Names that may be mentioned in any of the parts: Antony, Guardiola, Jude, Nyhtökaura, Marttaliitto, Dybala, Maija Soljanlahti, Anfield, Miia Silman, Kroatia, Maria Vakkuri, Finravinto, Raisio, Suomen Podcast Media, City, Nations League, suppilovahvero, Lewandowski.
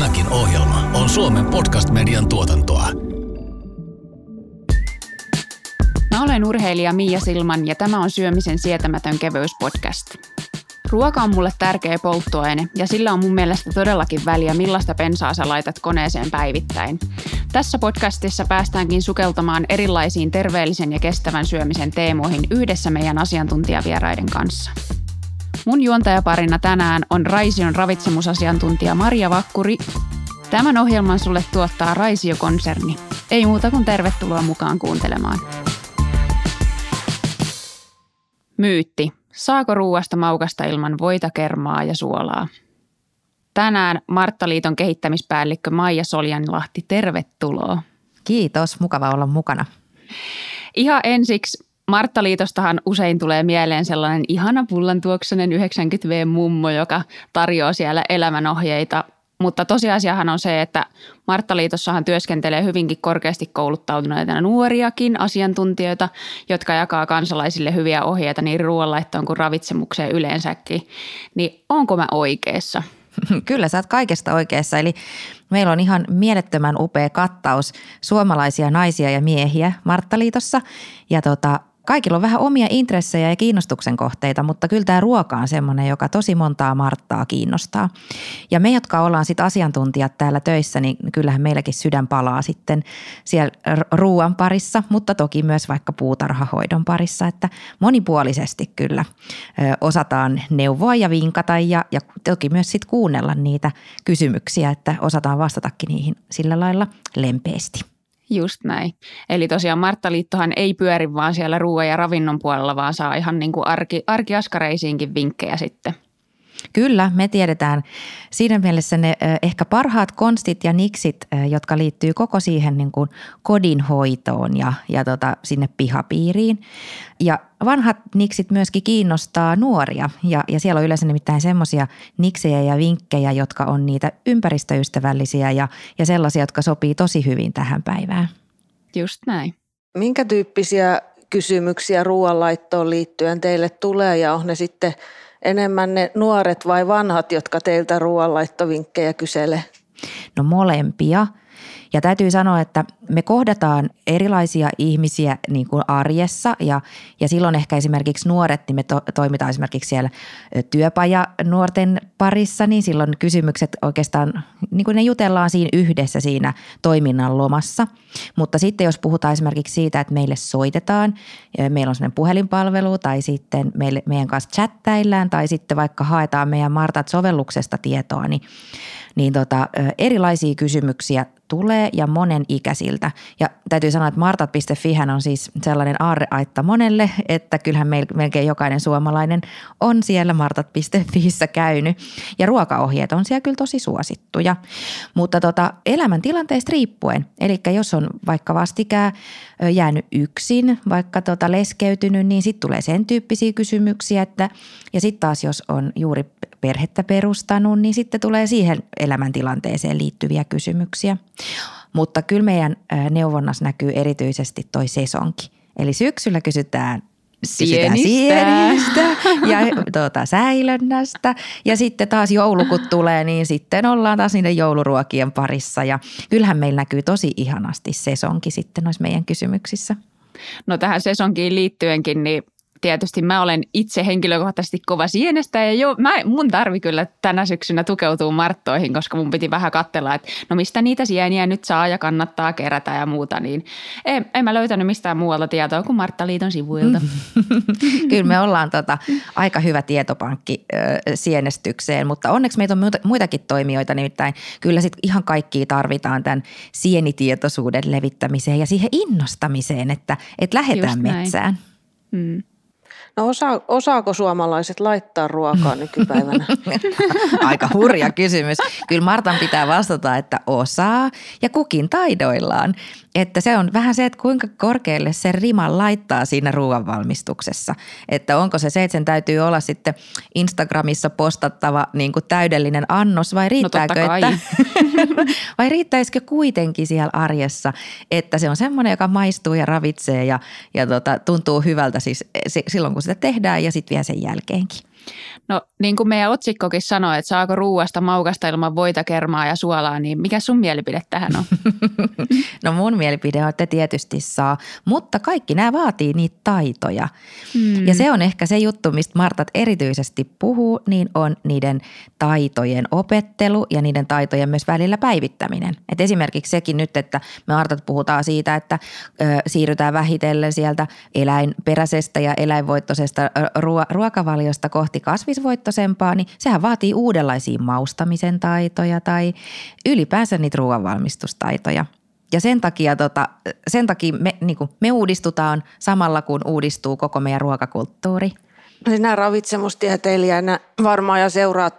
Tämäkin ohjelma on Suomen Podcast Median tuotantoa. Mä olen urheilija Miia Silman ja tämä on Syömisen sietämätön kevyyspodcast. Ruoka on mulle tärkeä polttoaine ja sillä on mun mielestä todellakin väliä, millaista bensaa sä laitat koneeseen päivittäin. Tässä podcastissa päästäänkin sukeltamaan erilaisiin terveellisen ja kestävän syömisen teemoihin yhdessä meidän asiantuntijavieraiden kanssa. Mun juontajaparina tänään on Raision ravitsemusasiantuntija Maria Vakkuri. Tämän ohjelman sulle tuottaa Raisio-konserni. Ei muuta kuin tervetuloa mukaan kuuntelemaan. Myytti. Saako ruuasta maukasta ilman voita, kermaa ja suolaa? Tänään Marttaliiton kehittämispäällikkö Maija Soljanlahti, tervetuloa. Kiitos, mukava olla mukana. Ihan ensiksi, Marttaliitostahan usein tulee mieleen sellainen ihana pullantuoksuinen 90V-mummo, joka tarjoaa siellä elämänohjeita. Mutta tosiasiahan on se, että Marttaliitossahan työskentelee hyvinkin korkeasti kouluttautuneita nuoriakin asiantuntijoita, jotka jakaa kansalaisille hyviä ohjeita niin ruoanlaittoon kuin ravitsemukseen yleensäkin. Niin onko mä oikeassa? Kyllä, sä oot kaikesta oikeassa. Eli meillä on ihan mielettömän upea kattaus suomalaisia naisia ja miehiä Marttaliitossa ja kaikilla on vähän omia intressejä ja kiinnostuksen kohteita, mutta kyllä tämä ruoka on semmoinen, joka tosi montaa Marttaa kiinnostaa. Ja me, jotka ollaan sitten asiantuntijat täällä töissä, niin kyllähän meilläkin sydän palaa sitten siellä ruoan parissa, mutta toki myös vaikka puutarhahoidon parissa, että monipuolisesti kyllä osataan neuvoa ja vinkata ja toki myös sitten kuunnella niitä kysymyksiä, että osataan vastatakin niihin sillä lailla lempeästi. Just näin. Eli tosiaan Marttaliittohan ei pyöri vaan siellä ruoan ja ravinnon puolella, vaan saa ihan niin kuin arkiaskareisiinkin vinkkejä sitten. Kyllä, me tiedetään siinä mielessä ne ehkä parhaat konstit ja niksit, jotka liittyy koko siihen niin kuin kodinhoitoon ja sinne pihapiiriin. Ja vanhat niksit myöskin kiinnostaa nuoria ja siellä on yleensä nimittäin semmoisia niksejä ja vinkkejä, jotka on niitä ympäristöystävällisiä ja sellaisia, jotka sopii tosi hyvin tähän päivään. Just näin. Minkä tyyppisiä kysymyksiä ruoanlaittoon liittyen teille tulee ja on ne sitten enemmän ne nuoret vai vanhat, jotka teiltä ruoanlaittovinkkejä kyselee? No molempia. Ja täytyy sanoa, että me kohdataan erilaisia ihmisiä niin kuin arjessa ja silloin ehkä esimerkiksi nuoret, niin me toimitaan esimerkiksi siellä työpaja nuorten parissa, niin silloin kysymykset oikeastaan, niin kuin ne jutellaan siinä yhdessä siinä toiminnan lomassa. Mutta sitten jos puhutaan esimerkiksi siitä, että meille soitetaan, meillä on sellainen puhelinpalvelu tai sitten meidän kanssa chattaillaan tai sitten vaikka haetaan meidän Martat-sovelluksesta tietoa, niin erilaisia kysymyksiä tulee ja monen ikäisiltä. Ja täytyy sanoa, että martat.fihän on siis sellainen aarreaitta monelle, että kyllähän melkein jokainen suomalainen on siellä martat.fissä käynyt. Ja ruokaohjeet on siellä kyllä tosi suosittuja. Mutta elämäntilanteesta riippuen, eli jos on vaikka vastikään jäänyt yksin, vaikka leskeytynyt, niin sitten tulee sen tyyppisiä kysymyksiä. Ja sitten taas jos on juuri perhettä perustanut, niin sitten tulee siihen elämäntilanteeseen liittyviä kysymyksiä. Mutta kyllä meidän neuvonnassa näkyy erityisesti toi sesonki. Eli syksyllä kysytään sienistä ja säilönnästä ja sitten taas joulukut tulee, niin sitten ollaan taas niiden jouluruokien parissa. Ja kyllähän meillä näkyy tosi ihanasti sesonki sitten noissa meidän kysymyksissä. No tähän sesonkiin liittyenkin, niin tietysti mä olen itse henkilökohtaisesti kova sienestä ja mun tarvi kyllä tänä syksynä tukeutuu marttoihin, koska mun piti vähän katsella, että no mistä niitä sieniä nyt saa ja kannattaa kerätä ja muuta, niin en mä löytänyt mistään muualta tietoa kuin Marttaliiton sivuilta. Kyllä me ollaan aika hyvä tietopankki sienestykseen, mutta onneksi meitä on muitakin toimijoita, nimittäin kyllä sit ihan kaikkia tarvitaan tämän sienitietoisuuden levittämiseen ja siihen innostamiseen, että lähdetään metsään. Mm. No osaako suomalaiset laittaa ruokaa nykypäivänä? Aika hurja kysymys. Kyllä Martan pitää vastata, että osaa ja kukin taidoillaan. Että se on vähän se, että kuinka korkealle se riman laittaa siinä ruoanvalmistuksessa. Että onko se, että sen täytyy olla sitten Instagramissa postattava niin kuin täydellinen annos vai riittääkö? No että, vai riittäisikö kuitenkin siellä arjessa, että se on semmoinen, joka maistuu ja ravitsee ja tuntuu hyvältä siis silloin, kun sitä tehdään ja sitten vielä sen jälkeenkin. No niin kuin meidän otsikkokin sanoi, että saako ruuasta maukasta ilman voita, kermaa ja suolaa, niin mikä sun mielipide tähän on? No mun mielipide on, että tietysti saa, mutta kaikki nämä vaatii niitä taitoja. Mm. Ja se on ehkä se juttu, mistä Martat erityisesti puhuu, niin on niiden taitojen opettelu ja niiden taitojen myös välillä päivittäminen. Et esimerkiksi sekin nyt, että me Martat puhutaan siitä, että siirrytään vähitellen sieltä eläinperäisestä ja eläinvoittoisesta ruokavaliosta kohti kasvisvoittoisempaa, niin sehän vaatii uudenlaisia maustamisen taitoja tai ylipäänsä niitä ruoanvalmistustaitoja. Ja sen takia me uudistutaan samalla, kun uudistuu koko meidän ruokakulttuuri. Sinä ravitsemustieteilijänä varmaan ja seuraat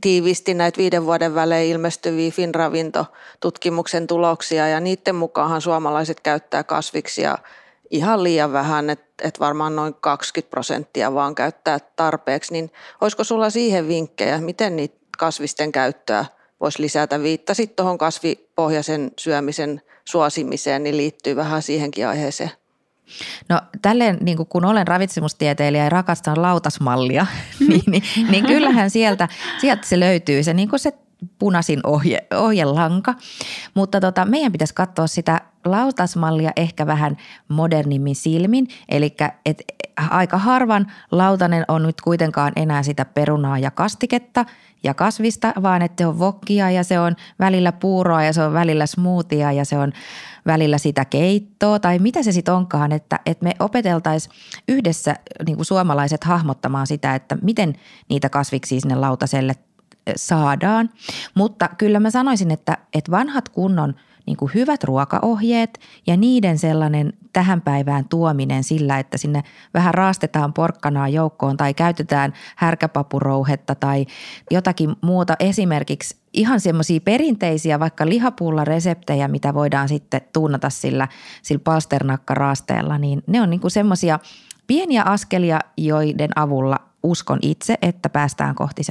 tiiviisti näitä 5 vuoden välein ilmestyviä Finravinto-tutkimuksen tuloksia, ja niiden mukaanhan suomalaiset käyttää kasviksia ihan liian vähän, että varmaan noin 20% vaan käyttää tarpeeksi. Niin olisiko sulla siihen vinkkejä, miten niitä kasvisten käyttöä voisi lisätä? Viittasit tuohon kasvipohjaisen syömisen suosimiseen, niin liittyy vähän siihenkin aiheeseen. No tälleen, niin kun olen ravitsemustieteilijä ja rakastan lautasmallia, niin kyllähän sieltä se löytyy se, niin kuin se punaisin ohjelanka. Mutta meidän pitäisi katsoa sitä lautasmallia ehkä vähän modernimmin silmin, eli aika harvan lautanen on nyt kuitenkaan enää sitä perunaa ja kastiketta ja kasvista, vaan että se on wokkia ja se on välillä puuroa ja se on välillä smoothiea ja se on välillä sitä keittoa tai mitä se sitten onkaan, että me opeteltaisiin yhdessä niin kuin suomalaiset hahmottamaan sitä, että miten niitä kasviksia sinne lautaselle saadaan. Mutta kyllä mä sanoisin, että vanhat kunnon niin kuin hyvät ruokaohjeet ja niiden sellainen tähän päivään tuominen sillä, että sinne vähän raastetaan porkkanaa joukkoon tai käytetään härkäpapurouhetta tai jotakin muuta. Esimerkiksi ihan semmoisia perinteisiä vaikka lihapullareseptejä, mitä voidaan sitten tuunata sillä palsternakkaraasteella, niin ne on niin kuin semmoisia pieniä askelia, joiden avulla uskon itse, että päästään kohti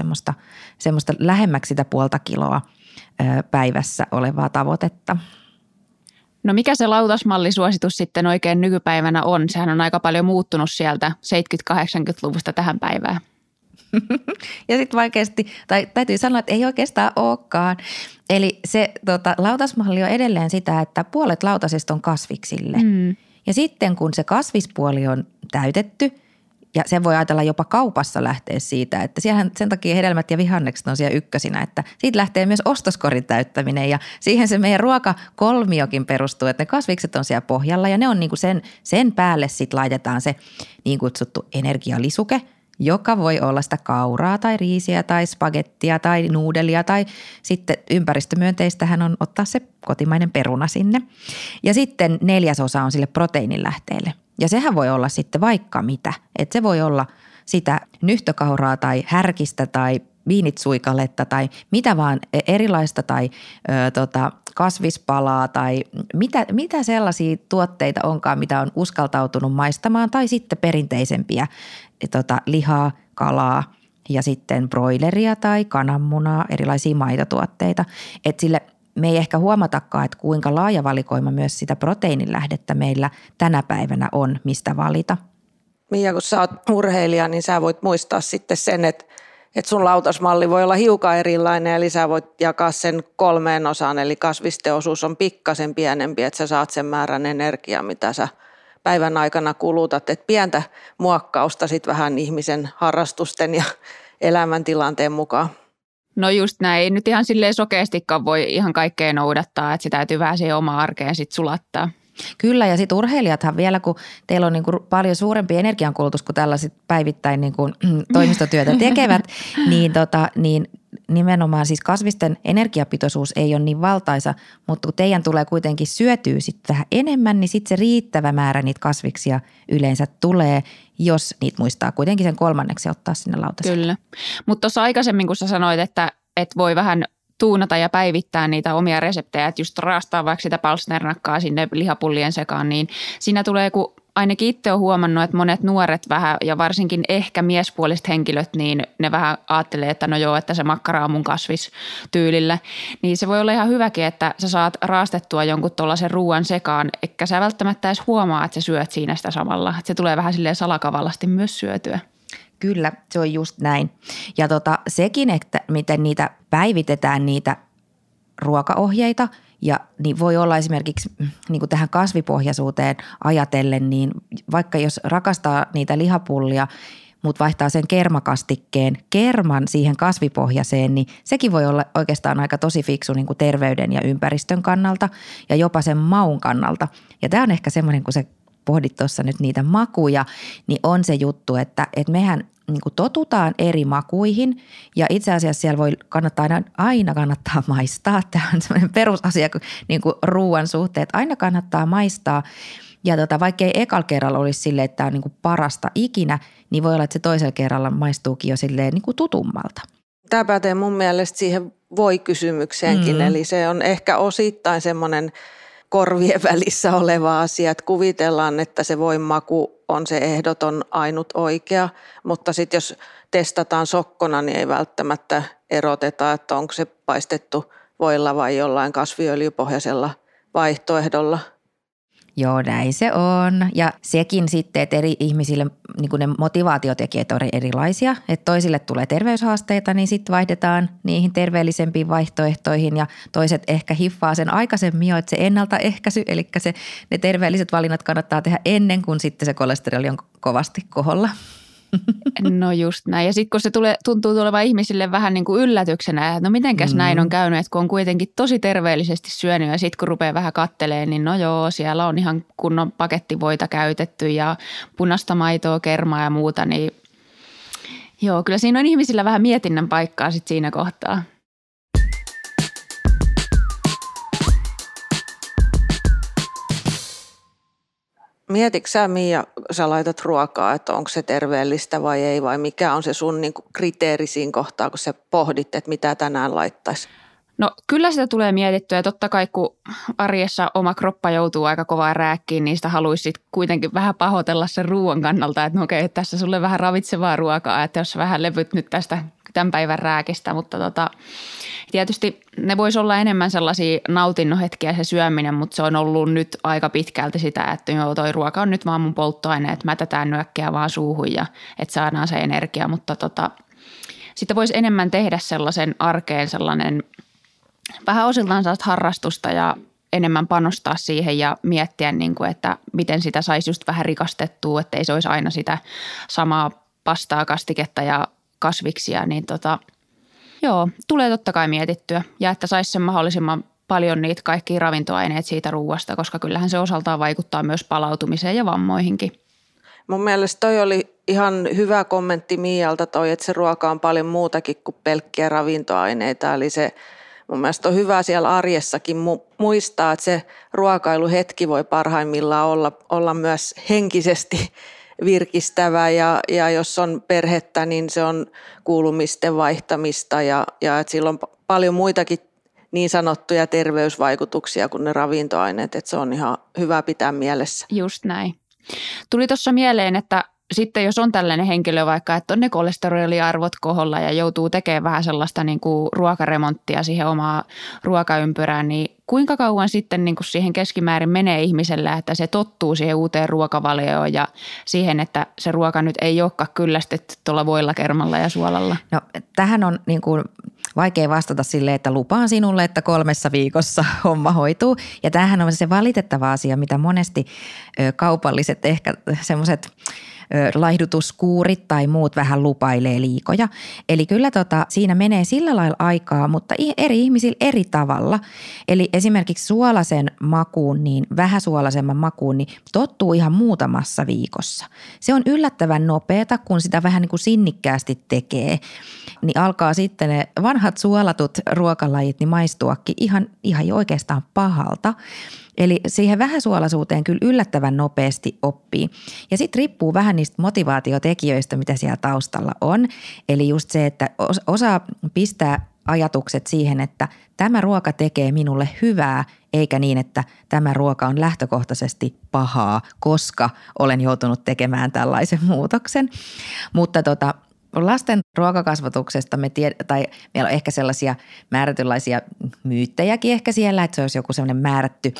semmoista lähemmäksi sitä 0,5 kiloa päivässä olevaa tavoitetta. No mikä se lautasmallisuositus sitten oikein nykypäivänä on? Sehän on aika paljon muuttunut sieltä 70-80-luvusta tähän päivään. Ja sitten vaikeasti, tai täytyy sanoa, että ei oikeastaan olekaan. Eli se lautasmalli on edelleen sitä, että puolet lautasesta on kasviksille. Mm. Ja sitten kun se kasvispuoli on täytetty, ja sen voi ajatella jopa kaupassa lähteä siitä, että siellähän sen takia hedelmät ja vihannekset on siellä ykkösinä, että siitä lähtee myös ostoskorin täyttäminen ja siihen se meidän ruokakolmiokin perustuu, että ne kasvikset on siellä pohjalla ja ne on niinku sen päälle sitten laitetaan se niin kutsuttu energialisuke, joka voi olla sitä kauraa tai riisiä tai spagettia tai nuudelia tai sitten ympäristömyönteistähän on ottaa se kotimainen peruna sinne ja sitten 1/4 on sille proteiinilähteelle. Ja sehän voi olla sitten vaikka mitä, että se voi olla sitä nyhtökauraa tai härkistä tai viinitsuikaletta tai mitä vaan erilaista tai kasvispalaa tai mitä sellaisia tuotteita onkaan, mitä on uskaltautunut maistamaan tai sitten perinteisempiä lihaa, kalaa ja sitten broileria tai kananmunaa, erilaisia maitotuotteita, että sille me ei ehkä huomatakaan, että kuinka laaja valikoima myös sitä proteiinilähdettä meillä tänä päivänä on, mistä valita. Miia, kun sä oot urheilija, niin sä voit muistaa sitten sen, että sun lautasmalli voi olla hiukan erilainen, eli sä voit jakaa sen 3 osaan, eli kasvisten osuus on pikkasen pienempi, että sä saat sen määrän energiaa, mitä sä päivän aikana kulutat. Että pientä muokkausta sitten vähän ihmisen harrastusten ja elämäntilanteen mukaan. No just näin, ei nyt ihan silleen sokeastikaan voi ihan kaikkea noudattaa, että se täytyy vähän siihen omaan arkeen sitten sulattaa. Kyllä, ja sitten urheilijathan vielä, kun teillä on niin kuin paljon suurempi energiankulutus kuin tällaiset päivittäin niin kuin toimistotyötä tekevät, niin, niin nimenomaan siis kasvisten energiapitoisuus ei ole niin valtaisa, mutta kun teidän tulee kuitenkin syötyä sitten vähän enemmän, niin sitten se riittävä määrä niitä kasviksia yleensä tulee, jos niitä muistaa kuitenkin sen 3 ottaa sinne lautaselle. Kyllä, mutta tuossa aikaisemmin kun sä sanoit, että voi vähän tuunata ja päivittää niitä omia reseptejä, että just raastaa vaikka sitä palsternakkaa sinne lihapullien sekaan, niin siinä tulee, kun ainakin itse olen huomannut, että monet nuoret vähän ja varsinkin ehkä miespuoliset henkilöt, niin ne vähän ajattelee, että no joo, että se makkara on mun kasvis tyylillä. Niin se voi olla ihan hyväkin, että sä saat raastettua jonkun tuollaisen ruoan sekaan, eikä sä välttämättä edes huomaa, että sä syöt siinä sitä samalla. Että se tulee vähän silleen salakavallasti myös syötyä. Kyllä, se on just näin. Ja sekin, että miten niitä päivitetään niitä ruokaohjeita ja niin voi olla esimerkiksi niin kuin tähän kasvipohjaisuuteen ajatellen, niin vaikka jos rakastaa niitä lihapullia, mutta vaihtaa sen kerman siihen kasvipohjaiseen, niin sekin voi olla oikeastaan aika tosi fiksu niin kuin terveyden ja ympäristön kannalta ja jopa sen maun kannalta. Ja tämä on ehkä semmoinen, kun se pohdit tuossa nyt niitä makuja, niin on se juttu, että mehän niin kuin totutaan eri makuihin ja itse asiassa siellä voi aina kannattaa maistaa. Tämä on semmoinen perusasia niin kuin ruuan suhteen, että aina kannattaa maistaa. Ja vaikka ei ekalla kerralla olisi silleen, että tämä on niin kuin parasta ikinä, niin voi olla, että se toisella kerralla maistuukin jo silleen niin kuin tutummalta. Tämä pätee mun mielestä siihen voi-kysymykseenkin, eli se on ehkä osittain semmoinen korvien välissä oleva asia, että kuvitellaan, että se voimaku on se ehdoton ainut oikea, mutta sitten jos testataan sokkona, niin ei välttämättä eroteta, että onko se paistettu voilla vai jollain kasviöljypohjaisella vaihtoehdolla. Joo, näin se on. Ja sekin sitten, että eri ihmisille niin kuin ne motivaatiotekijät on erilaisia. Että toisille tulee terveyshaasteita, niin sitten vaihdetaan niihin terveellisempiin vaihtoehtoihin. Ja toiset ehkä hiffaa sen aikaisemmin jo, että se ennaltaehkäisy, eli ne terveelliset valinnat kannattaa tehdä ennen kuin sitten se kolesteroli on kovasti koholla. No just näin. Ja sitten kun se tuntuu tulevan ihmisille vähän niin kuin yllätyksenä, että no mitenkäs näin on käynyt, että kun on kuitenkin tosi terveellisesti syönyt ja sitten kun rupeaa vähän kattelemaan, niin no joo, siellä on ihan kunnon pakettivoita käytetty ja punaista maitoa, kermaa ja muuta, niin joo, kyllä siinä on ihmisillä vähän mietinnän paikkaa sitten siinä kohtaa. Mietitkö sä, Miia, sä laitat ruokaa, että onko se terveellistä vai ei, vai mikä on se sun niin kuin kriteeri siinä kohtaa, kun sä pohdit, että mitä tänään laittaisi? No kyllä sitä tulee mietittyä ja totta kai kun arjessa oma kroppa joutuu aika kovaan rääkkiin, niin sitä haluaisi kuitenkin vähän pahoitella sen ruoan kannalta, että no okei, tässä sulle vähän ravitsevaa ruokaa, että jos vähän levyt nyt tästä tämän päivän rääkistä, mutta tietysti ne voisi olla enemmän sellaisia nautinnohetkiä se syöminen, mutta se on ollut nyt aika pitkälti sitä, että joo, toi ruoka on nyt vaan mun polttoaine, että mätetään nyökkiä vaan suuhun ja että saadaan se energia, mutta sitä voisi enemmän tehdä sellaisen arkeen sellainen vähän osiltaan sellaista harrastusta ja enemmän panostaa siihen ja miettiä, niin kuin, että miten sitä saisi just vähän rikastettua, että ei se olisi aina sitä samaa pastaa, kastiketta ja kasviksia, niin joo, tulee totta kai mietittyä ja että saisi sen mahdollisimman paljon niitä kaikkia ravintoaineet siitä ruuasta, koska kyllähän se osaltaan vaikuttaa myös palautumiseen ja vammoihinkin. Mun mielestä toi oli ihan hyvä kommentti Miialta toi, että se ruoka on paljon muutakin kuin pelkkiä ravintoaineita, eli se mun mielestä on hyvä siellä arjessakin muistaa, että se ruokailuhetki voi parhaimmillaan olla myös henkisesti virkistävä ja jos on perhettä, niin se on kuulumisten vaihtamista ja että sillä on paljon muitakin niin sanottuja terveysvaikutuksia kuin ne ravintoaineet, että se on ihan hyvä pitää mielessä. Just näin. Tuli tuossa mieleen, että sitten jos on tällainen henkilö vaikka, että on ne kolesteroliarvot koholla ja joutuu tekemään vähän sellaista niin kuin ruokaremonttia siihen omaan ruokaympyrään, niin kuinka kauan sitten niin kuin siihen keskimäärin menee ihmisellä, että se tottuu siihen uuteen ruokavalioon ja siihen, että se ruoka nyt ei olekaan kyllästetty tuolla voilla, kermalla ja suolalla? No tähän on niin kuin vaikea vastata silleen, että lupaan sinulle, että 3 viikossa homma hoituu. Ja tämähän on se valitettava asia, mitä monesti kaupalliset ehkä semmoiset laihdutuskuurit tai muut vähän lupailee liikoja. Eli kyllä siinä menee sillä lailla aikaa, mutta eri ihmisillä eri tavalla. Eli esimerkiksi suolaisen makuun, niin vähäsuolaisemman makuun, niin tottuu ihan muutamassa viikossa. Se on yllättävän nopeata, kun sitä vähän niin kuin sinnikkäästi tekee. Niin alkaa sitten ne vanhat suolatut ruokalajit niin maistuakin ihan oikeastaan pahalta. Eli siihen vähäsuolaisuuteen kyllä yllättävän nopeasti oppii. Ja sitten riippuu vähän niistä motivaatiotekijöistä, mitä siellä taustalla on. Eli just se, että osaa pistää ajatukset siihen, että tämä ruoka tekee minulle hyvää, eikä niin, että tämä ruoka on lähtökohtaisesti pahaa, koska olen joutunut tekemään tällaisen muutoksen. Mutta lasten ruokakasvatuksesta tai meillä on ehkä sellaisia määrätynlaisia myyttejäkin ehkä siellä, että se olisi joku sellainen määrätty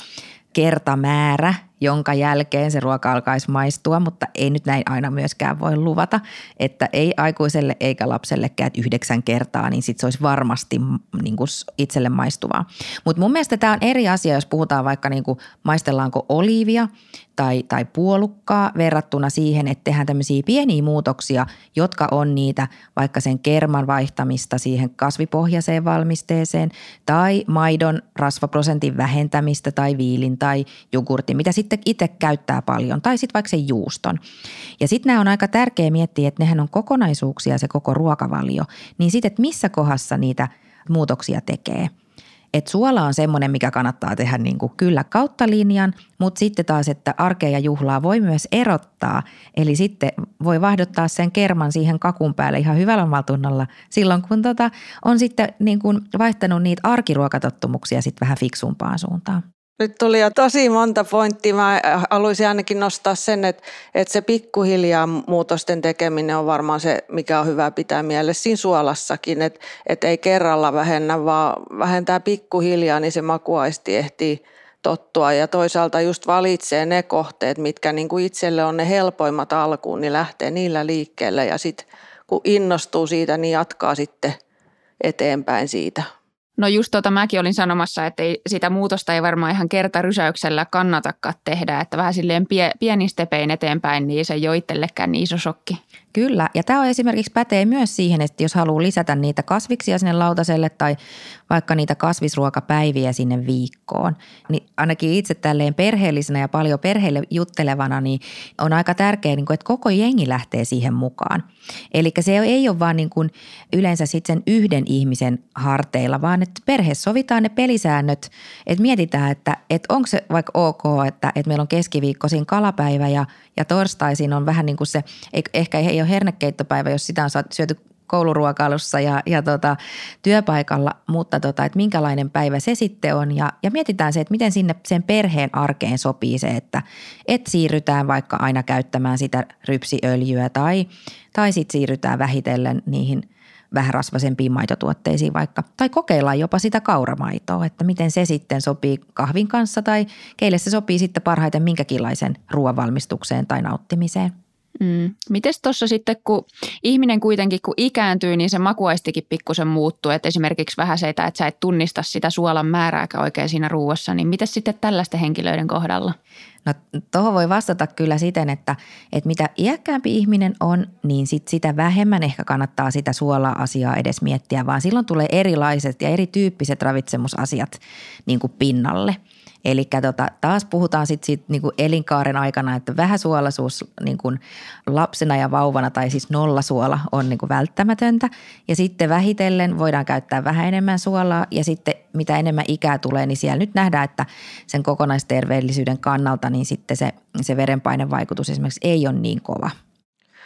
kertamäärä jonka jälkeen se ruoka alkaisi maistua, mutta ei nyt näin aina myöskään voi luvata, että ei aikuiselle eikä lapsellekään 9 kertaa, niin sitten se olisi varmasti niin kuin itselle maistuvaa. Mutta mun mielestä tämä on eri asia, jos puhutaan vaikka niin kuin maistellaanko oliivia tai puolukkaa verrattuna siihen, että tehdään tämmöisiä pieniä muutoksia, jotka on niitä vaikka sen kerman vaihtamista siihen kasvipohjaiseen valmisteeseen tai maidon rasvaprosentin vähentämistä tai viilin tai jogurtin, mitä sitten itse käyttää paljon tai sitten vaikka sen juuston. Ja sitten nämä on aika tärkeä miettiä, että nehän on kokonaisuuksia se koko ruokavalio, niin sitten, että missä kohdassa niitä muutoksia tekee. Et suola on semmoinen, mikä kannattaa tehdä niin kuin kyllä kautta linjan, mutta sitten taas, että arkea ja juhlaa voi myös erottaa. Eli sitten voi vaihdottaa sen kerman siihen kakun päälle ihan hyvällä omatunnolla silloin, kun on sitten niin kuin vaihtanut niitä arkiruokatottumuksia sitten vähän fiksumpaan suuntaan. Nyt tuli jo tosi monta pointtia. Mä haluaisin ainakin nostaa sen, että se pikkuhiljaa muutosten tekeminen on varmaan se, mikä on hyvä pitää mielessä siinä suolassakin, että ei kerralla vähennä, vaan vähentää pikkuhiljaa, niin se makuaisti ehtii tottua. Ja toisaalta just valitsee ne kohteet, mitkä niin kuin itselle on ne helpoimmat alkuun, niin lähtee niillä liikkeelle ja sitten kun innostuu siitä, niin jatkaa sitten eteenpäin siitä. No just mäkin olin sanomassa, että ei, sitä muutosta ei varmaan ihan kertarysäyksellä kannatakaan tehdä, että vähän silleen pienin stepein eteenpäin, niin se ei ole itsellekään niin iso shokki. Kyllä, ja tämä on esimerkiksi pätee myös siihen, että jos haluaa lisätä niitä kasviksia sinne lautaselle tai vaikka niitä kasvisruokapäiviä sinne viikkoon, niin ainakin itse tälleen perheellisenä ja paljon perheelle juttelevana, niin on aika tärkeää, että koko jengi lähtee siihen mukaan. Eli se ei ole vaan yleensä sitten sen yhden ihmisen harteilla, vaan että perheessä sovitaan ne pelisäännöt, että mietitään, että onko se vaikka ok, että meillä on keskiviikkoisin kalapäivä ja torstaisin on vähän niin kuin se, ehkä ei ole hernekeittopäivä, jos sitä on syöty kouluruokailussa ja työpaikalla, mutta että minkälainen päivä se sitten on ja mietitään se, että miten sinne sen perheen arkeen sopii se, että siirrytään vaikka aina käyttämään sitä rypsiöljyä tai sitten siirrytään vähitellen niihin vähän rasvaisempiin maitotuotteisiin vaikka. Tai kokeillaan jopa sitä kauramaitoa, että miten se sitten sopii kahvin kanssa tai keille se sopii sitten parhaiten minkäkinlaisen ruoanvalmistukseen tai nauttimiseen. Mites tuossa sitten, kun ihminen kuitenkin kun ikääntyy, niin se makuaistikin pikkusen muuttuu, että esimerkiksi vähän se, että sä et tunnista sitä suolan määrääkään oikein siinä ruuassa, niin mites sitten tällaisten henkilöiden kohdalla? No tuohon voi vastata kyllä siten, että mitä iäkkäämpi ihminen on, niin sitä vähemmän ehkä kannattaa sitä suola-asiaa edes miettiä, vaan silloin tulee erilaiset ja erityyppiset ravitsemusasiat niin kuin pinnalle. Eli taas puhutaan sitten niinku elinkaaren aikana, että vähäsuolaisuus niinku lapsena ja vauvana tai siis nollasuola on niinku välttämätöntä. Ja sitten vähitellen voidaan käyttää vähän enemmän suolaa ja sitten mitä enemmän ikää tulee, niin siellä nyt nähdään, että sen kokonaisterveellisyyden kannalta niin sitten se verenpainevaikutus esimerkiksi ei ole niin kova.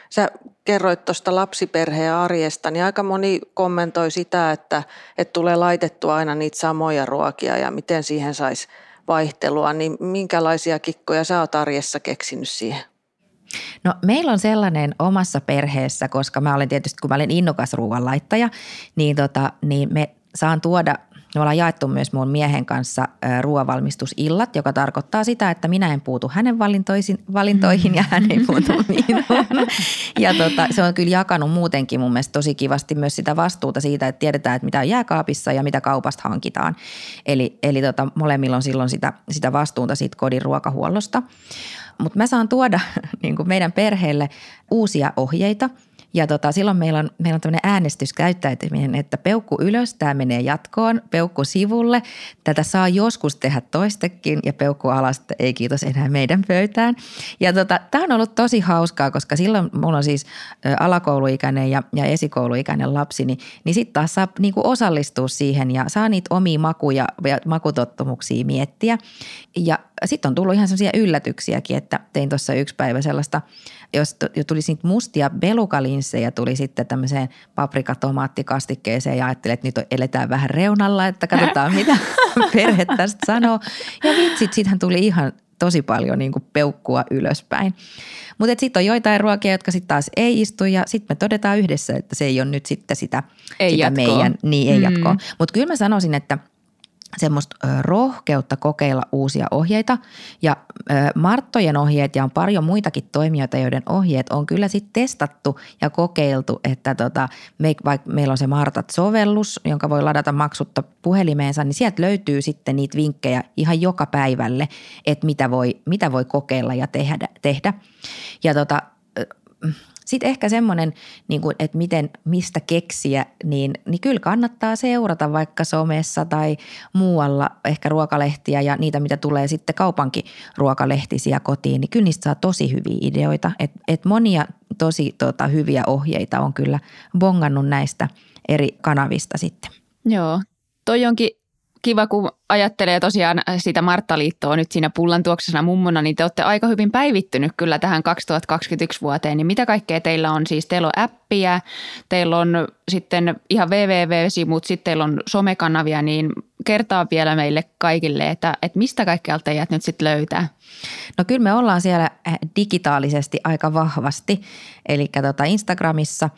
Sä kerroit tuosta lapsiperheen arjesta, niin aika moni kommentoi sitä, että tulee laitettua aina niitä samoja ruokia ja miten siihen saisi vaihtelua, niin minkälaisia kikkoja sä oot arjessa keksinyt siihen? No meillä on sellainen omassa perheessä, koska mä olen tietysti, kun mä olen innokas ruoanlaittaja, niin, niin me saan tuoda, me ollaan jaettu myös mun miehen kanssa ruoanvalmistusillat, joka tarkoittaa sitä, että minä en puutu hänen valintoihin ja hän ei puutu minuun. Ja se on kyllä jakanut muutenkin mun mielestä tosi kivasti myös sitä vastuuta siitä, että tiedetään, että mitä on jääkaapissa ja mitä kaupasta hankitaan. Eli molemmilla on silloin sitä vastuuta siitä kodin ruokahuollosta. Mutta mä saan tuoda niin kuin meidän perheelle uusia ohjeita. Ja silloin meillä on tämmöinen äänestyskäyttäytyminen, että peukku ylös, tämä menee jatkoon, peukku sivulle, tätä saa joskus tehdä toistekin ja peukku alas, ei kiitos enää meidän pöytään. Ja tämä on ollut tosi hauskaa, koska silloin mulla on siis alakouluikäinen ja esikouluikäinen lapsi, niin sitten taas saa niinku osallistua siihen ja saa niitä omia makuja ja makutottumuksia miettiä. Ja sitten on tullut ihan semmoisia yllätyksiäkin, että tein tuossa yksi päivä sellaista, jos tuli niitä mustia belukalinssejä, tuli sitten tämmöiseen paprikatomaattikastikkeeseen ja ajattelin, että nyt eletään vähän reunalla, että katsotaan mitä perhe tästä sanoo. Ja vitsit, siitähän tuli ihan tosi paljon niin kuin peukkua ylöspäin. Mutta sitten on joitain ruokia, jotka sitten taas ei istu ja sitten me todetaan yhdessä, että se ei ole nyt sitten sitä meidän. Niin ei jatkoa. Mutta kyllä mä sanoisin, että semmoista rohkeutta kokeilla uusia ohjeita ja Marttojen ohjeet ja on paljon muitakin toimijoita, joiden ohjeet on kyllä sitten testattu ja kokeiltu, että vaikka meillä on se Martat-sovellus, jonka voi ladata maksutta puhelimeensa, niin sieltä löytyy sitten niitä vinkkejä ihan joka päivälle, että mitä voi kokeilla ja tehdä. Ja sitten ehkä semmoinen, niin kuin, että mistä keksiä, niin kyllä kannattaa seurata vaikka somessa tai muualla ehkä ruokalehtiä ja niitä, mitä tulee sitten kaupankin ruokalehtisiä kotiin, niin kyllä niistä saa tosi hyviä ideoita. Et monia tosi hyviä ohjeita on kyllä bongannut näistä eri kanavista sitten. Joo, toi onkin kiva, kun ajattelee tosiaan sitä Marttaliittoa nyt siinä pullantuoksena mummona, niin te olette aika hyvin päivittynyt kyllä tähän 2021 vuoteen. Niin mitä kaikkea teillä on? Siis teillä on appia, teillä on sitten ihan www-sivut, sitten teillä on somekanavia, niin kertaa vielä meille kaikille, että mistä kaikkea teidät nyt sitten löytää? No kyllä me ollaan siellä digitaalisesti aika vahvasti, eli Instagramissa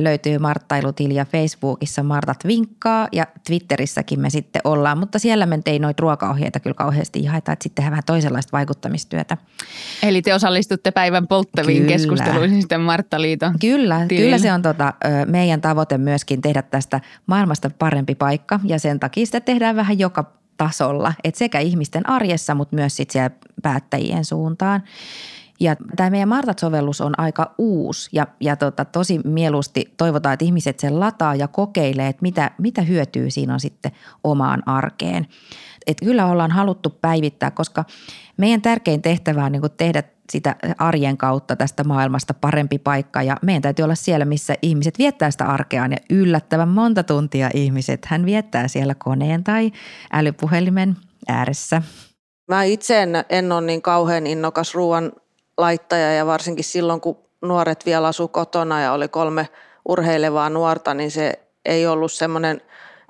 löytyy Marttailutili ja Facebookissa Martat vinkkaa ja Twitterissäkin me sitten ollaan, mutta siellä me ei noita ruokaohjeita kyllä kauheasti jaeta, että sitten vähän toisenlaista vaikuttamistyötä. Eli te osallistutte päivän polttaviin keskusteluihin sitten Marttaliiton. Kyllä se on meidän tavoite myöskin tehdä tästä maailmasta parempi paikka ja sen takia sitä tehdään vähän joka tasolla, että sekä ihmisten arjessa, mutta myös sitten siellä päättäjien suuntaan. Ja tämä meidän Martat-sovellus on aika uusi ja tosi mieluusti toivotaan, että ihmiset sen lataa ja kokeilee, että mitä hyötyä siinä on sitten omaan arkeen. Että kyllä ollaan haluttu päivittää, koska meidän tärkein tehtävä on niin kuin tehdä sitä arjen kautta tästä maailmasta parempi paikka ja meidän täytyy olla siellä, missä ihmiset viettää sitä arkeaan ja yllättävän monta tuntia ihmisethän viettää siellä koneen tai älypuhelimen ääressä. Mä itse en ole niin kauhean innokas ruoan laittaja ja varsinkin silloin, kun nuoret vielä asui kotona ja oli 3 urheilevaa nuorta, niin se ei ollut semmoinen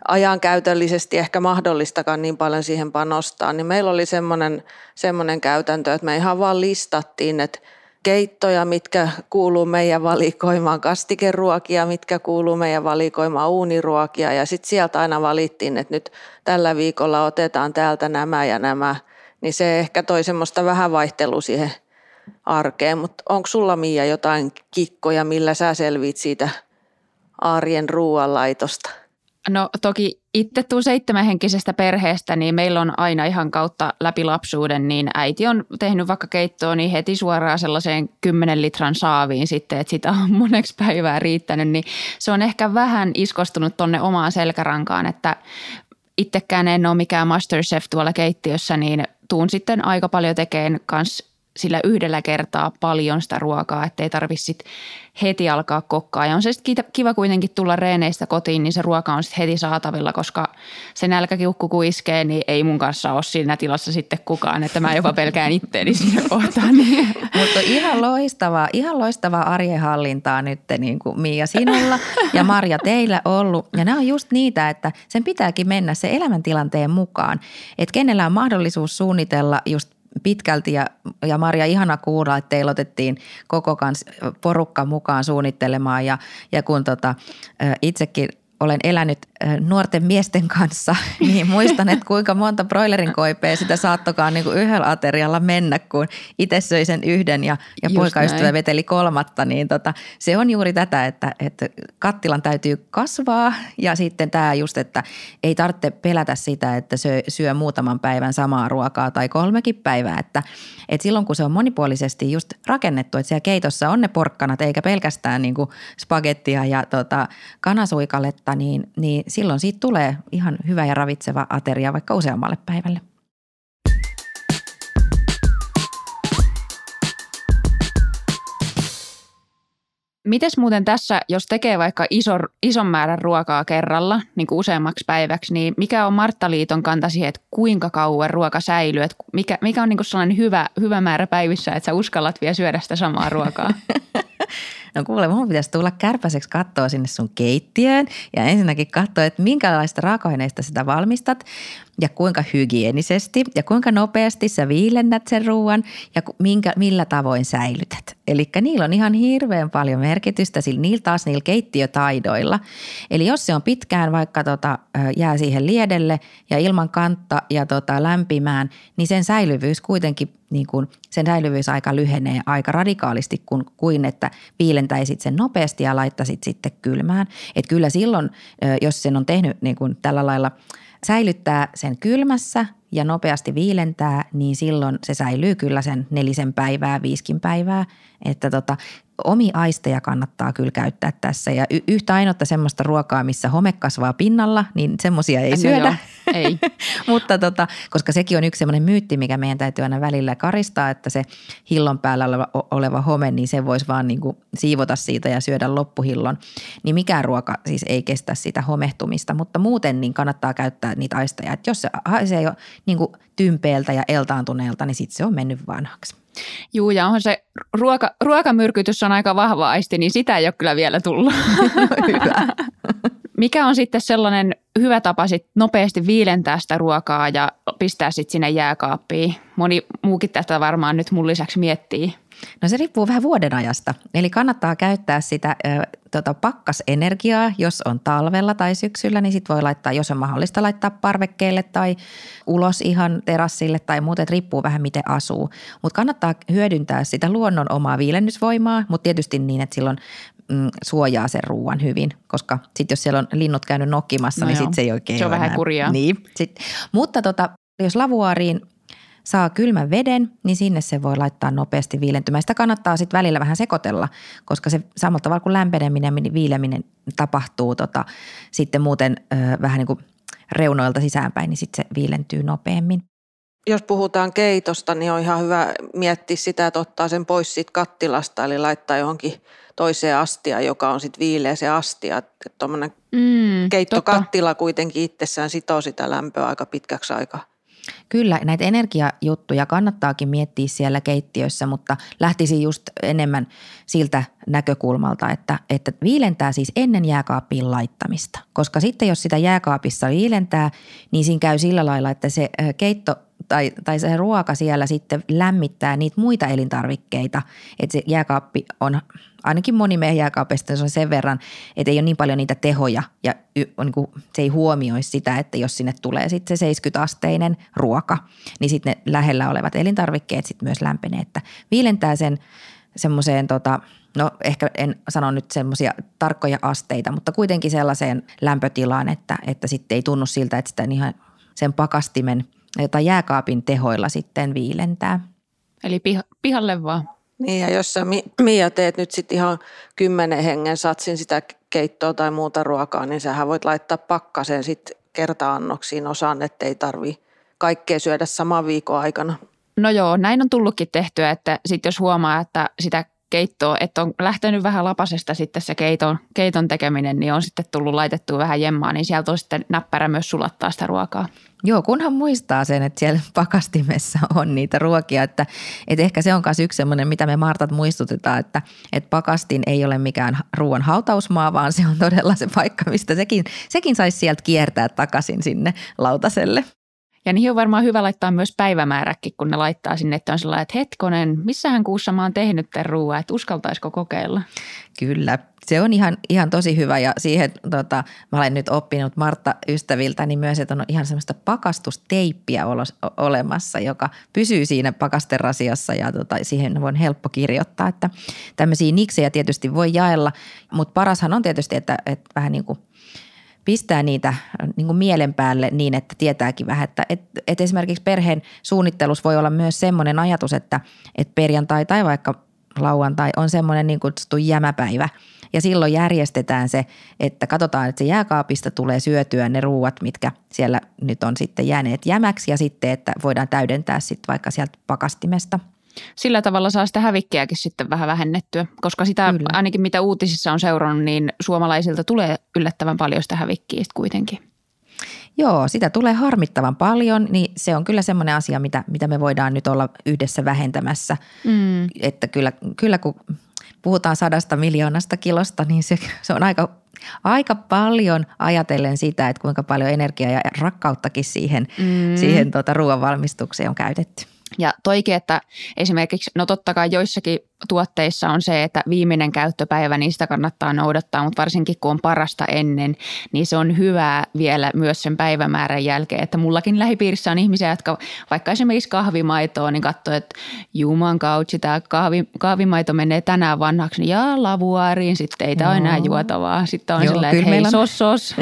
ajankäytöllisesti ehkä mahdollistakaan niin paljon siihen panostaa. Niin meillä oli semmoinen käytäntö, että me ihan vaan listattiin, että keittoja, mitkä kuuluu meidän valikoimaan, kastikeruokia, mitkä kuuluu meidän valikoimaan, uuniruokia ja sitten sieltä aina valittiin, että nyt tällä viikolla otetaan täältä nämä ja nämä, niin se ehkä toi semmoista vähän vaihtelua siihen arkeen, mutta onko sulla Miia jotain kikkoja, millä sä selviit siitä arjen ruoanlaitosta? No toki itse tuun 7-henkisestä perheestä, niin meillä on aina ihan kautta läpi lapsuuden, niin äiti on tehnyt vaikka keittoa niin heti suoraan sellaiseen 10 litran saaviin sitten, että sitä on moneksi päivää riittänyt, niin se on ehkä vähän iskostunut tonne omaan selkärankaan, että itsekään en ole mikään MasterChef tuolla keittiössä, niin tuun sitten aika paljon tekemään kanssa sillä yhdellä kertaa paljon sitä ruokaa, ettei tarvitse heti alkaa kokkaa. Ja on se sitten kiva kuitenkin tulla reeneistä kotiin, niin se ruoka on sitten heti saatavilla, koska se nälkäkiukku kun iskee, niin ei mun kanssa ole siinä tilassa sitten kukaan, että mä jopa pelkään itteeni siinä kohtaan. Mutta ihan loistavaa arjenhallintaa nyt niin kuin Miia sinulla ja Marja teillä ollut. Ja nämä on just niitä, että sen pitääkin mennä se elämäntilanteen mukaan, että kenellä on mahdollisuus suunnitella just pitkälti ja Maria, ihana kuulla, että teillä otettiin koko porukka mukaan suunnittelemaan ja kun itsekin olen elänyt nuorten miesten kanssa, niin muistan, että kuinka monta broilerin koipea sitä saattokaan niin kuin yhdellä aterialla mennä, kun itse söi sen yhden ja poikaystävä veteli 3. Niin se on juuri tätä, että kattilan täytyy kasvaa ja sitten tämä just, että ei tarvitse pelätä sitä, että syö muutaman päivän samaa ruokaa tai 3 päivää. Että silloin, kun se on monipuolisesti just rakennettu, että siellä keitossa on ne porkkanat eikä pelkästään niin kuin spagettia ja kanasuikaletta, niin silloin siitä tulee ihan hyvä ja ravitseva ateria vaikka useammalle päivälle. Mites muuten tässä, jos tekee vaikka ison määrän ruokaa kerralla, niin kuin useammaksi päiväksi, niin mikä on Marttaliiton kanta siihen, että kuinka kauan ruoka säilyy? Että mikä on niin kuin sellainen hyvä määrä päivissä, että sä uskallat vielä syödä sitä samaa ruokaa? No kuule, mun pitäisi tulla kärpäseksi kattoa sinne sun keittiöön ja ensinnäkin katsoa, että minkälaista raaka-aineista sitä valmistat ja kuinka hygienisesti ja kuinka nopeasti sä viilennät sen ruoan ja millä tavoin säilytät. Eli niillä on ihan hirveän paljon merkitystä niillä keittiötaidoilla. Eli jos se on pitkään vaikka jää siihen liedelle ja ilman kantta ja lämpimään, niin sen säilyvyys kuitenkin niin kuin sen säilyvyysaika lyhenee aika radikaalisti kuin että viilentäisit sen nopeasti ja laittaisit sitten kylmään. Että kyllä silloin, jos sen on tehnyt niin kuin tällä lailla säilyttää sen kylmässä ja nopeasti viilentää, niin silloin se säilyy kyllä sen 4 päivää, 5 päivää. Että omia aisteja kannattaa kyllä käyttää tässä ja yhtä ainoa semmoista ruokaa, missä home kasvaa pinnalla, niin semmoisia ei syödä. Joo, ei. Mutta koska sekin on yksi semmoinen myytti, mikä meidän täytyy aina välillä karistaa, että se hillon päällä oleva home, niin se voisi vaan niin kuin siivota siitä ja syödä loppuhillon. Niin mikään ruoka siis ei kestä sitä homehtumista, mutta muuten niin kannattaa käyttää niitä aisteja. Että jos se haisee jo niin kuin tympeeltä ja eltaantuneelta, niin sitten se on mennyt vanhaksi. Juu, ja onhan se ruokamyrkytys on aika vahva aisti, niin sitä ei ole kyllä vielä tullut. Hyvä. Mikä on sitten sellainen hyvä tapa sit nopeasti viilentää sitä ruokaa ja pistää sitten sinne jääkaappiin? Moni muukin tästä varmaan nyt mun lisäksi miettii. No se riippuu vähän vuodenajasta. Eli kannattaa käyttää sitä pakkasenergiaa, jos on talvella tai syksyllä, niin sit voi laittaa, jos on mahdollista laittaa parvekkeelle tai ulos ihan terassille tai muuten, että riippuu vähän miten asuu. Mutta kannattaa hyödyntää sitä luonnon omaa viilennysvoimaa, mutta tietysti niin, että silloin suojaa sen ruoan hyvin, koska sitten jos siellä on linnut käynyt nokkimassa, no niin sitten se ei oikein ole. Se on vähän kurjaa. Niin. Mutta jos lavuaariin saa kylmän veden, niin sinne se voi laittaa nopeasti viilentymään. Sitä kannattaa sitten välillä vähän sekoitella, koska se samalla tavalla kuin lämpeneminen, niin viileminen tapahtuu sitten muuten vähän niin kuin reunoilta sisäänpäin, niin sitten se viilentyy nopeammin. Jos puhutaan keitosta, niin on ihan hyvä miettiä sitä, että ottaa sen pois siitä kattilasta, eli laittaa johonkin toiseen astiaan, joka on sitten viileä se astia. Tuommoinen keittokattila kuitenkin itsessään sitoo sitä lämpöä aika pitkäksi aikaa. Kyllä, näitä energiajuttuja kannattaakin miettiä siellä keittiössä, mutta lähtisi just enemmän siltä näkökulmalta, että viilentää siis ennen jääkaappiin laittamista. Koska sitten jos sitä jääkaapissa viilentää, niin siinä käy sillä lailla, että se keitto tai se ruoka siellä sitten lämmittää niitä muita elintarvikkeita. Että se jääkaappi on, ainakin moni meidän jääkaapeista se on sen verran, että ei ole niin paljon niitä tehoja ja se ei huomioi sitä, että jos sinne tulee sitten se 70-asteinen ruoka, niin sitten ne lähellä olevat elintarvikkeet sitten myös lämpenee, että viilentää sen semmoiseen no ehkä en sano nyt semmoisia tarkkoja asteita, mutta kuitenkin sellaiseen lämpötilaan, että sitten ei tunnu siltä, että sitä ihan sen pakastimen tai jääkaapin tehoilla sitten viilentää. Eli pihalle vaan. Niin ja jos sä Miia teet nyt sitten ihan 10 hengen satsin sitä keittoa tai muuta ruokaa, niin sähän voit laittaa pakkaseen sitten kerta-annoksiin osaan, ettei tarvii kaikkea syödä saman viikon aikana. No joo, näin on tullutkin tehtyä, että sitten jos huomaa, että sitä keittoa, että on lähtenyt vähän lapasesta sitten se keiton tekeminen, niin on sitten tullut laitettua vähän jemmaa, niin sieltä on sitten näppärä myös sulattaa sitä ruokaa. Joo, kunhan muistaa sen, että siellä pakastimessa on niitä ruokia, että ehkä se on myös yksi semmoinen, mitä me Martat muistutetaan, että pakastin ei ole mikään ruoan hautausmaa, vaan se on todella se paikka, mistä sekin saisi sieltä kiertää takaisin sinne lautaselle. Ja niihin on varmaan hyvä laittaa myös päivämääräkin, kun ne laittaa sinne, että on sellainen, että hetkonen, missähän kuussa mä oon tehnyt tämän ruoan, että uskaltaisiko kokeilla? Kyllä, se on ihan tosi hyvä ja siihen mä olen nyt oppinut Martta ystäviltäni niin myös, että on ihan semmoista pakastusteippiä olemassa, joka pysyy siinä pakasterasiassa ja siihen on helppo kirjoittaa, että tämmöisiä niksejä tietysti voi jaella, mutta parashan on tietysti, että vähän niin kuin pistää niitä niin kuin mielen päälle niin, että tietääkin vähän, että esimerkiksi perheen suunnittelussa voi olla myös semmoinen ajatus, että perjantai tai vaikka lauantai on semmoinen niin kutsuttu jämäpäivä ja silloin järjestetään se, että katsotaan, että se jääkaapista tulee syötyä ne ruuat, mitkä siellä nyt on sitten jääneet jämäksi ja sitten, että voidaan täydentää sitten vaikka sieltä pakastimesta. Sillä tavalla saa sitä hävikkiäkin sitten vähän vähennettyä, koska sitä kyllä, ainakin mitä uutisissa on seurannut, niin suomalaisilta tulee yllättävän paljon sitä hävikkiä kuitenkin. Joo, sitä tulee harmittavan paljon, niin se on kyllä semmoinen asia, mitä me voidaan nyt olla yhdessä vähentämässä, että kyllä kun puhutaan 100 miljoonasta kilosta, niin se on aika paljon ajatellen sitä, että kuinka paljon energiaa ja rakkauttakin siihen ruoanvalmistukseen on käytetty. Ja toikin, että esimerkiksi, no totta kai joissakin tuotteissa on se, että viimeinen käyttöpäivä, niin sitä kannattaa noudattaa, mutta varsinkin kun on parasta ennen, niin se on hyvää vielä myös sen päivämäärän jälkeen, että mullakin lähipiirissä on ihmisiä, jotka vaikka esimerkiksi kahvimaitoa, niin katsoo, että jumankautsi, tämä kahvimaito menee tänään vanhaksi, niin jaa, lavuaariin, sitten ei tämä ole enää juotavaa, sitten on sellainen, että hei, sos.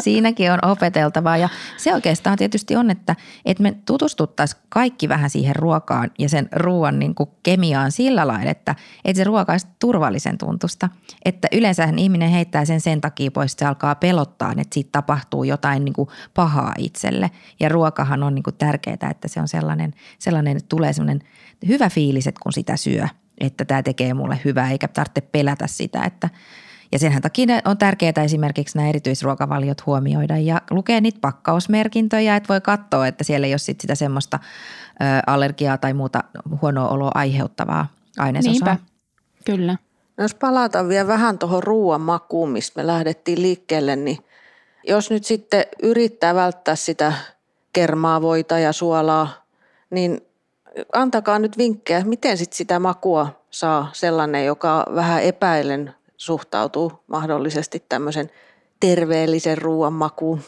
Siinäkin on opeteltavaa ja se oikeastaan tietysti on, että me tutustuttaisiin kaikki vähän siihen ruokaan ja sen ruoan niin kuin kemiaan sillä lailla, että se ruoka olisi turvallisen tuntusta. Että yleensähän ihminen heittää sen takia pois, että se alkaa pelottaa, että siitä tapahtuu jotain niin kuin pahaa itselle. Ja ruokahan on niin kuin tärkeää, että se on sellainen, että tulee sellainen hyvä fiilis, kun sitä syö, että tämä tekee mulle hyvää eikä tarvitse pelätä sitä, että ja senhän takia on tärkeää esimerkiksi nämä erityisruokavaliot huomioida ja lukea niitä pakkausmerkintöjä, että voi katsoa, että siellä ei ole sitä semmoista allergiaa tai muuta huonoa oloa aiheuttavaa ainesosaa. Niinpä, kyllä. Jos palataan vielä vähän tuohon ruoan makuun, mistä me lähdettiin liikkeelle, niin jos nyt sitten yrittää välttää sitä kermaa, voita ja suolaa, niin antakaa nyt vinkkejä, miten sitten sitä makua saa sellainen, joka vähän epäilen suhtautuu mahdollisesti tämmöisen terveellisen ruoan makuun.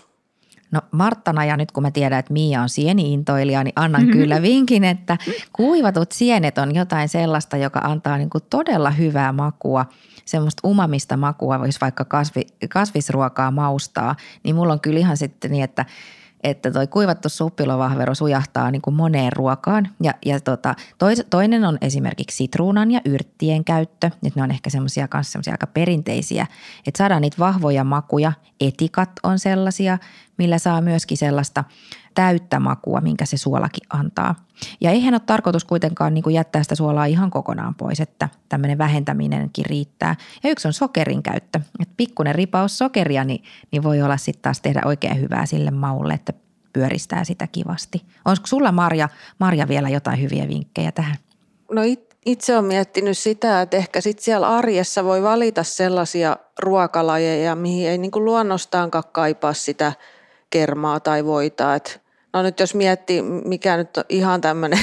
No Marttana ja nyt kun mä tiedän, että Miia on sieni-intoilija, niin annan kyllä vinkin, että kuivatut sienet on jotain sellaista, joka antaa niin kuin todella hyvää makua, semmoista umamista makua, jos vaikka kasvisruokaa maustaa, niin mulla on kyllä ihan sitten niin, että toi kuivattu suppilovahvero sujahtaa niin kuin moneen ruokaan. Toinen on esimerkiksi sitruunan ja yrttien käyttö. Nyt ne on ehkä semmoisia kanssa semmoisia aika perinteisiä, että saadaan niitä vahvoja makuja. Etikat on sellaisia, millä saa myöskin sellaista täyttä makua, minkä se suolakin antaa. Ja eihän ole tarkoitus kuitenkaan niin kuin jättää sitä suolaa ihan kokonaan pois, että tämmöinen vähentäminenkin riittää. Ja yksi on sokerin käyttö. Että pikkuinen ripaus sokeria, niin voi olla sitten taas tehdä oikein hyvää sille maulle, että pyöristää sitä kivasti. Onko sulla Marja vielä jotain hyviä vinkkejä tähän? No itse olen miettinyt sitä, että ehkä sitten siellä arjessa voi valita sellaisia ruokalajeja, mihin ei niin kuin luonnostaankaan kaipaa sitä kermaa tai voitaa, että no nyt jos miettii, mikä nyt on ihan tämmöinen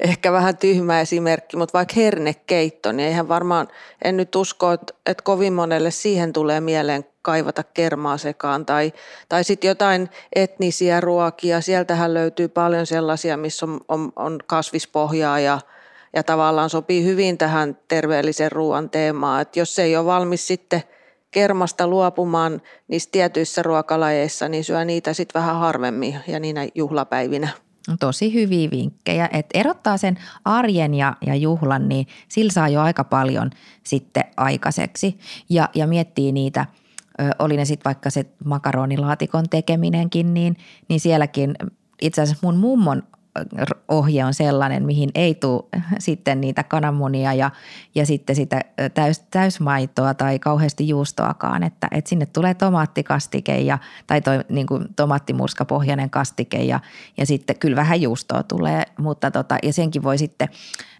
ehkä vähän tyhmä esimerkki, mutta vaikka hernekeitto, niin eihän varmaan, en nyt usko, että kovin monelle siihen tulee mieleen kaivata kermaa sekaan. Tai sitten jotain etnisiä ruokia, sieltähän löytyy paljon sellaisia, missä on kasvispohjaa ja tavallaan sopii hyvin tähän terveellisen ruoan teemaan, että jos ei ole valmis sitten kermasta luopumaan niissä tietyissä ruokalajeissa, niin syö niitä sitten vähän harvemmin ja niinä juhlapäivinä. Tosi hyviä vinkkejä, että erottaa sen arjen ja juhlan, niin sillä saa jo aika paljon sitten aikaiseksi ja miettii niitä, oli ne sitten vaikka se makaronilaatikon tekeminenkin, niin sielläkin itse asiassa mun mummon ohje on sellainen, mihin ei tule sitten niitä kananmunia ja sitten sitä täysmaitoa tai kauheasti juustoakaan, että sinne tulee tomaattikastike tai toi niin kuin tomaattimurskapohjainen kastike ja sitten kyllä vähän juustoa tulee, mutta ja senkin voi sitten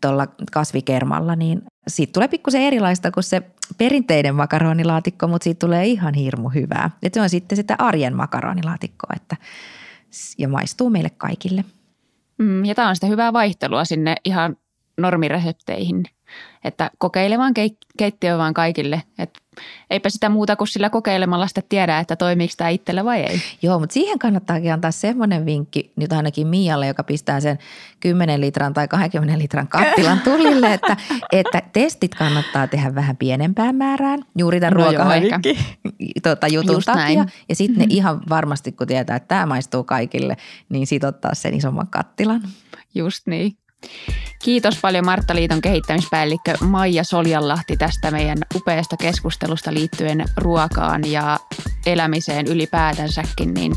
tuolla kasvikermalla, niin siitä tulee pikkusen erilaista kuin se perinteinen makaronilaatikko, mutta siitä tulee ihan hirmu hyvää. Et se on sitten sitä arjen makaronilaatikkoa ja maistuu meille kaikille. Ja tämä on sitä hyvää vaihtelua sinne ihan normiresepteihin, että kokeilemaan keittiö vaan kaikille, että eipä sitä muuta kuin sillä kokeilemalla sitä tiedä, että toimiiko tämä itsellä vai ei. Joo, mutta siihen kannattaakin antaa semmoinen vinkki nyt ainakin Miialle, joka pistää sen 10 litran tai 20 litran kattilan tulille, että testit kannattaa tehdä vähän pienempään määrään juuri tämän ruokahankin jutun takia. Ja sitten ne ihan varmasti, kun tietää, että tämä maistuu kaikille, niin sitten ottaa sen isomman kattilan. Just niin. Kiitos paljon Marttaliiton kehittämispäällikkö Maija Soljanlahti tästä meidän upeasta keskustelusta liittyen ruokaan ja elämiseen ylipäätänsäkin. Niin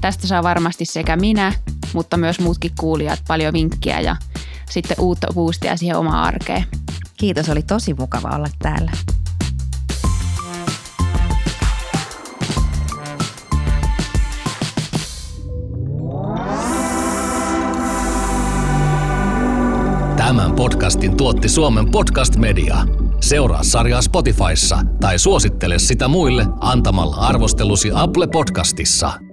tästä saa varmasti sekä minä, mutta myös muutkin kuulijat paljon vinkkiä ja sitten uutta boostia siihen omaan arkeen. Kiitos, oli tosi mukava olla täällä. Tämän podcastin tuotti Suomen Podcast Media. seuraa sarjaa Spotifyssa tai suosittele sitä muille antamalla arvostelusi Apple Podcastissa.